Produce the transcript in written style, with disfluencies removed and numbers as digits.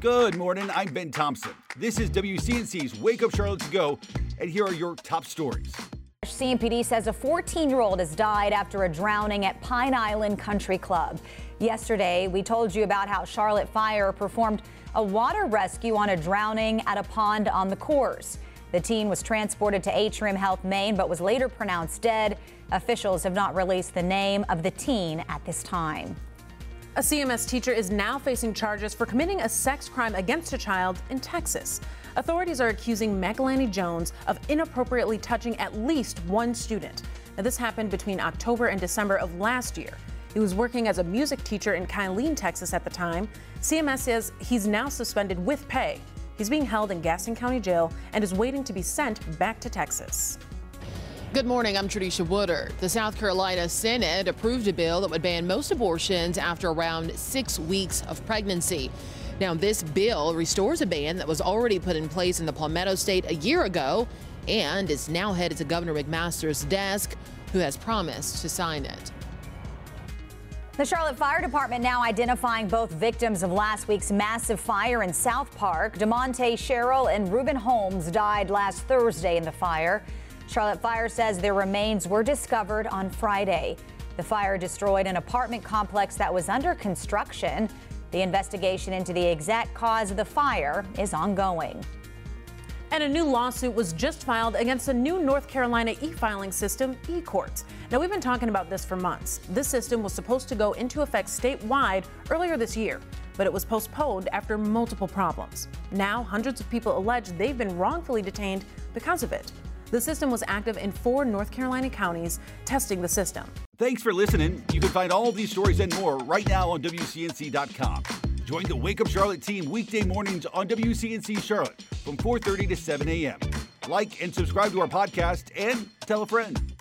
Good morning, I'm Ben Thompson. This is WCNC's Wake Up Charlotte to Go, and here are your top stories. CMPD says a 14-year-old has died after a drowning at Pine Island Country Club. Yesterday, we told you about how Charlotte Fire performed a water rescue on a drowning at a pond on the course. The teen was transported to Atrium Health-Main but was later pronounced dead. Officials have not released the name of the teen at this time. A CMS teacher is now facing charges for committing a sex crime against a child in Texas. Authorities are accusing McElhaney Jones of inappropriately touching at least one student. Now, this happened between October and December of last year. He was working as a music teacher in Kyleen, Texas at the time. CMS says he's now suspended with pay. He's being held in Gaston County Jail and is waiting to be sent back to Texas. Good morning, I'm Tradesha Wooder. The South Carolina Senate approved a bill that would ban most abortions after around 6 weeks of pregnancy. Now, this bill restores a ban that was already put in place in the Palmetto State a year ago and is now headed to Governor McMaster's desk, who has promised to sign it. The Charlotte Fire Department now identifying both victims of last week's massive fire in South Park. DeMonte Sherrill and Reuben Holmes died last Thursday in the fire. Charlotte Fire says their remains were discovered on Friday. The fire destroyed an apartment complex that was under construction. The investigation into the exact cause of the fire is ongoing. And a new lawsuit was just filed against a new North Carolina e-filing system, eCourts. Now, we've been talking about this for months. This system was supposed to go into effect statewide earlier this year, but it was postponed after multiple problems. Now, hundreds of people allege they've been wrongfully detained because of it. The system was active in 4 North Carolina counties testing the system. Thanks for listening. You can find all these stories and more right now on WCNC.com. Join the Wake Up Charlotte team weekday mornings on WCNC Charlotte from 4:30 to 7 a.m. Like and subscribe to our podcast and tell a friend.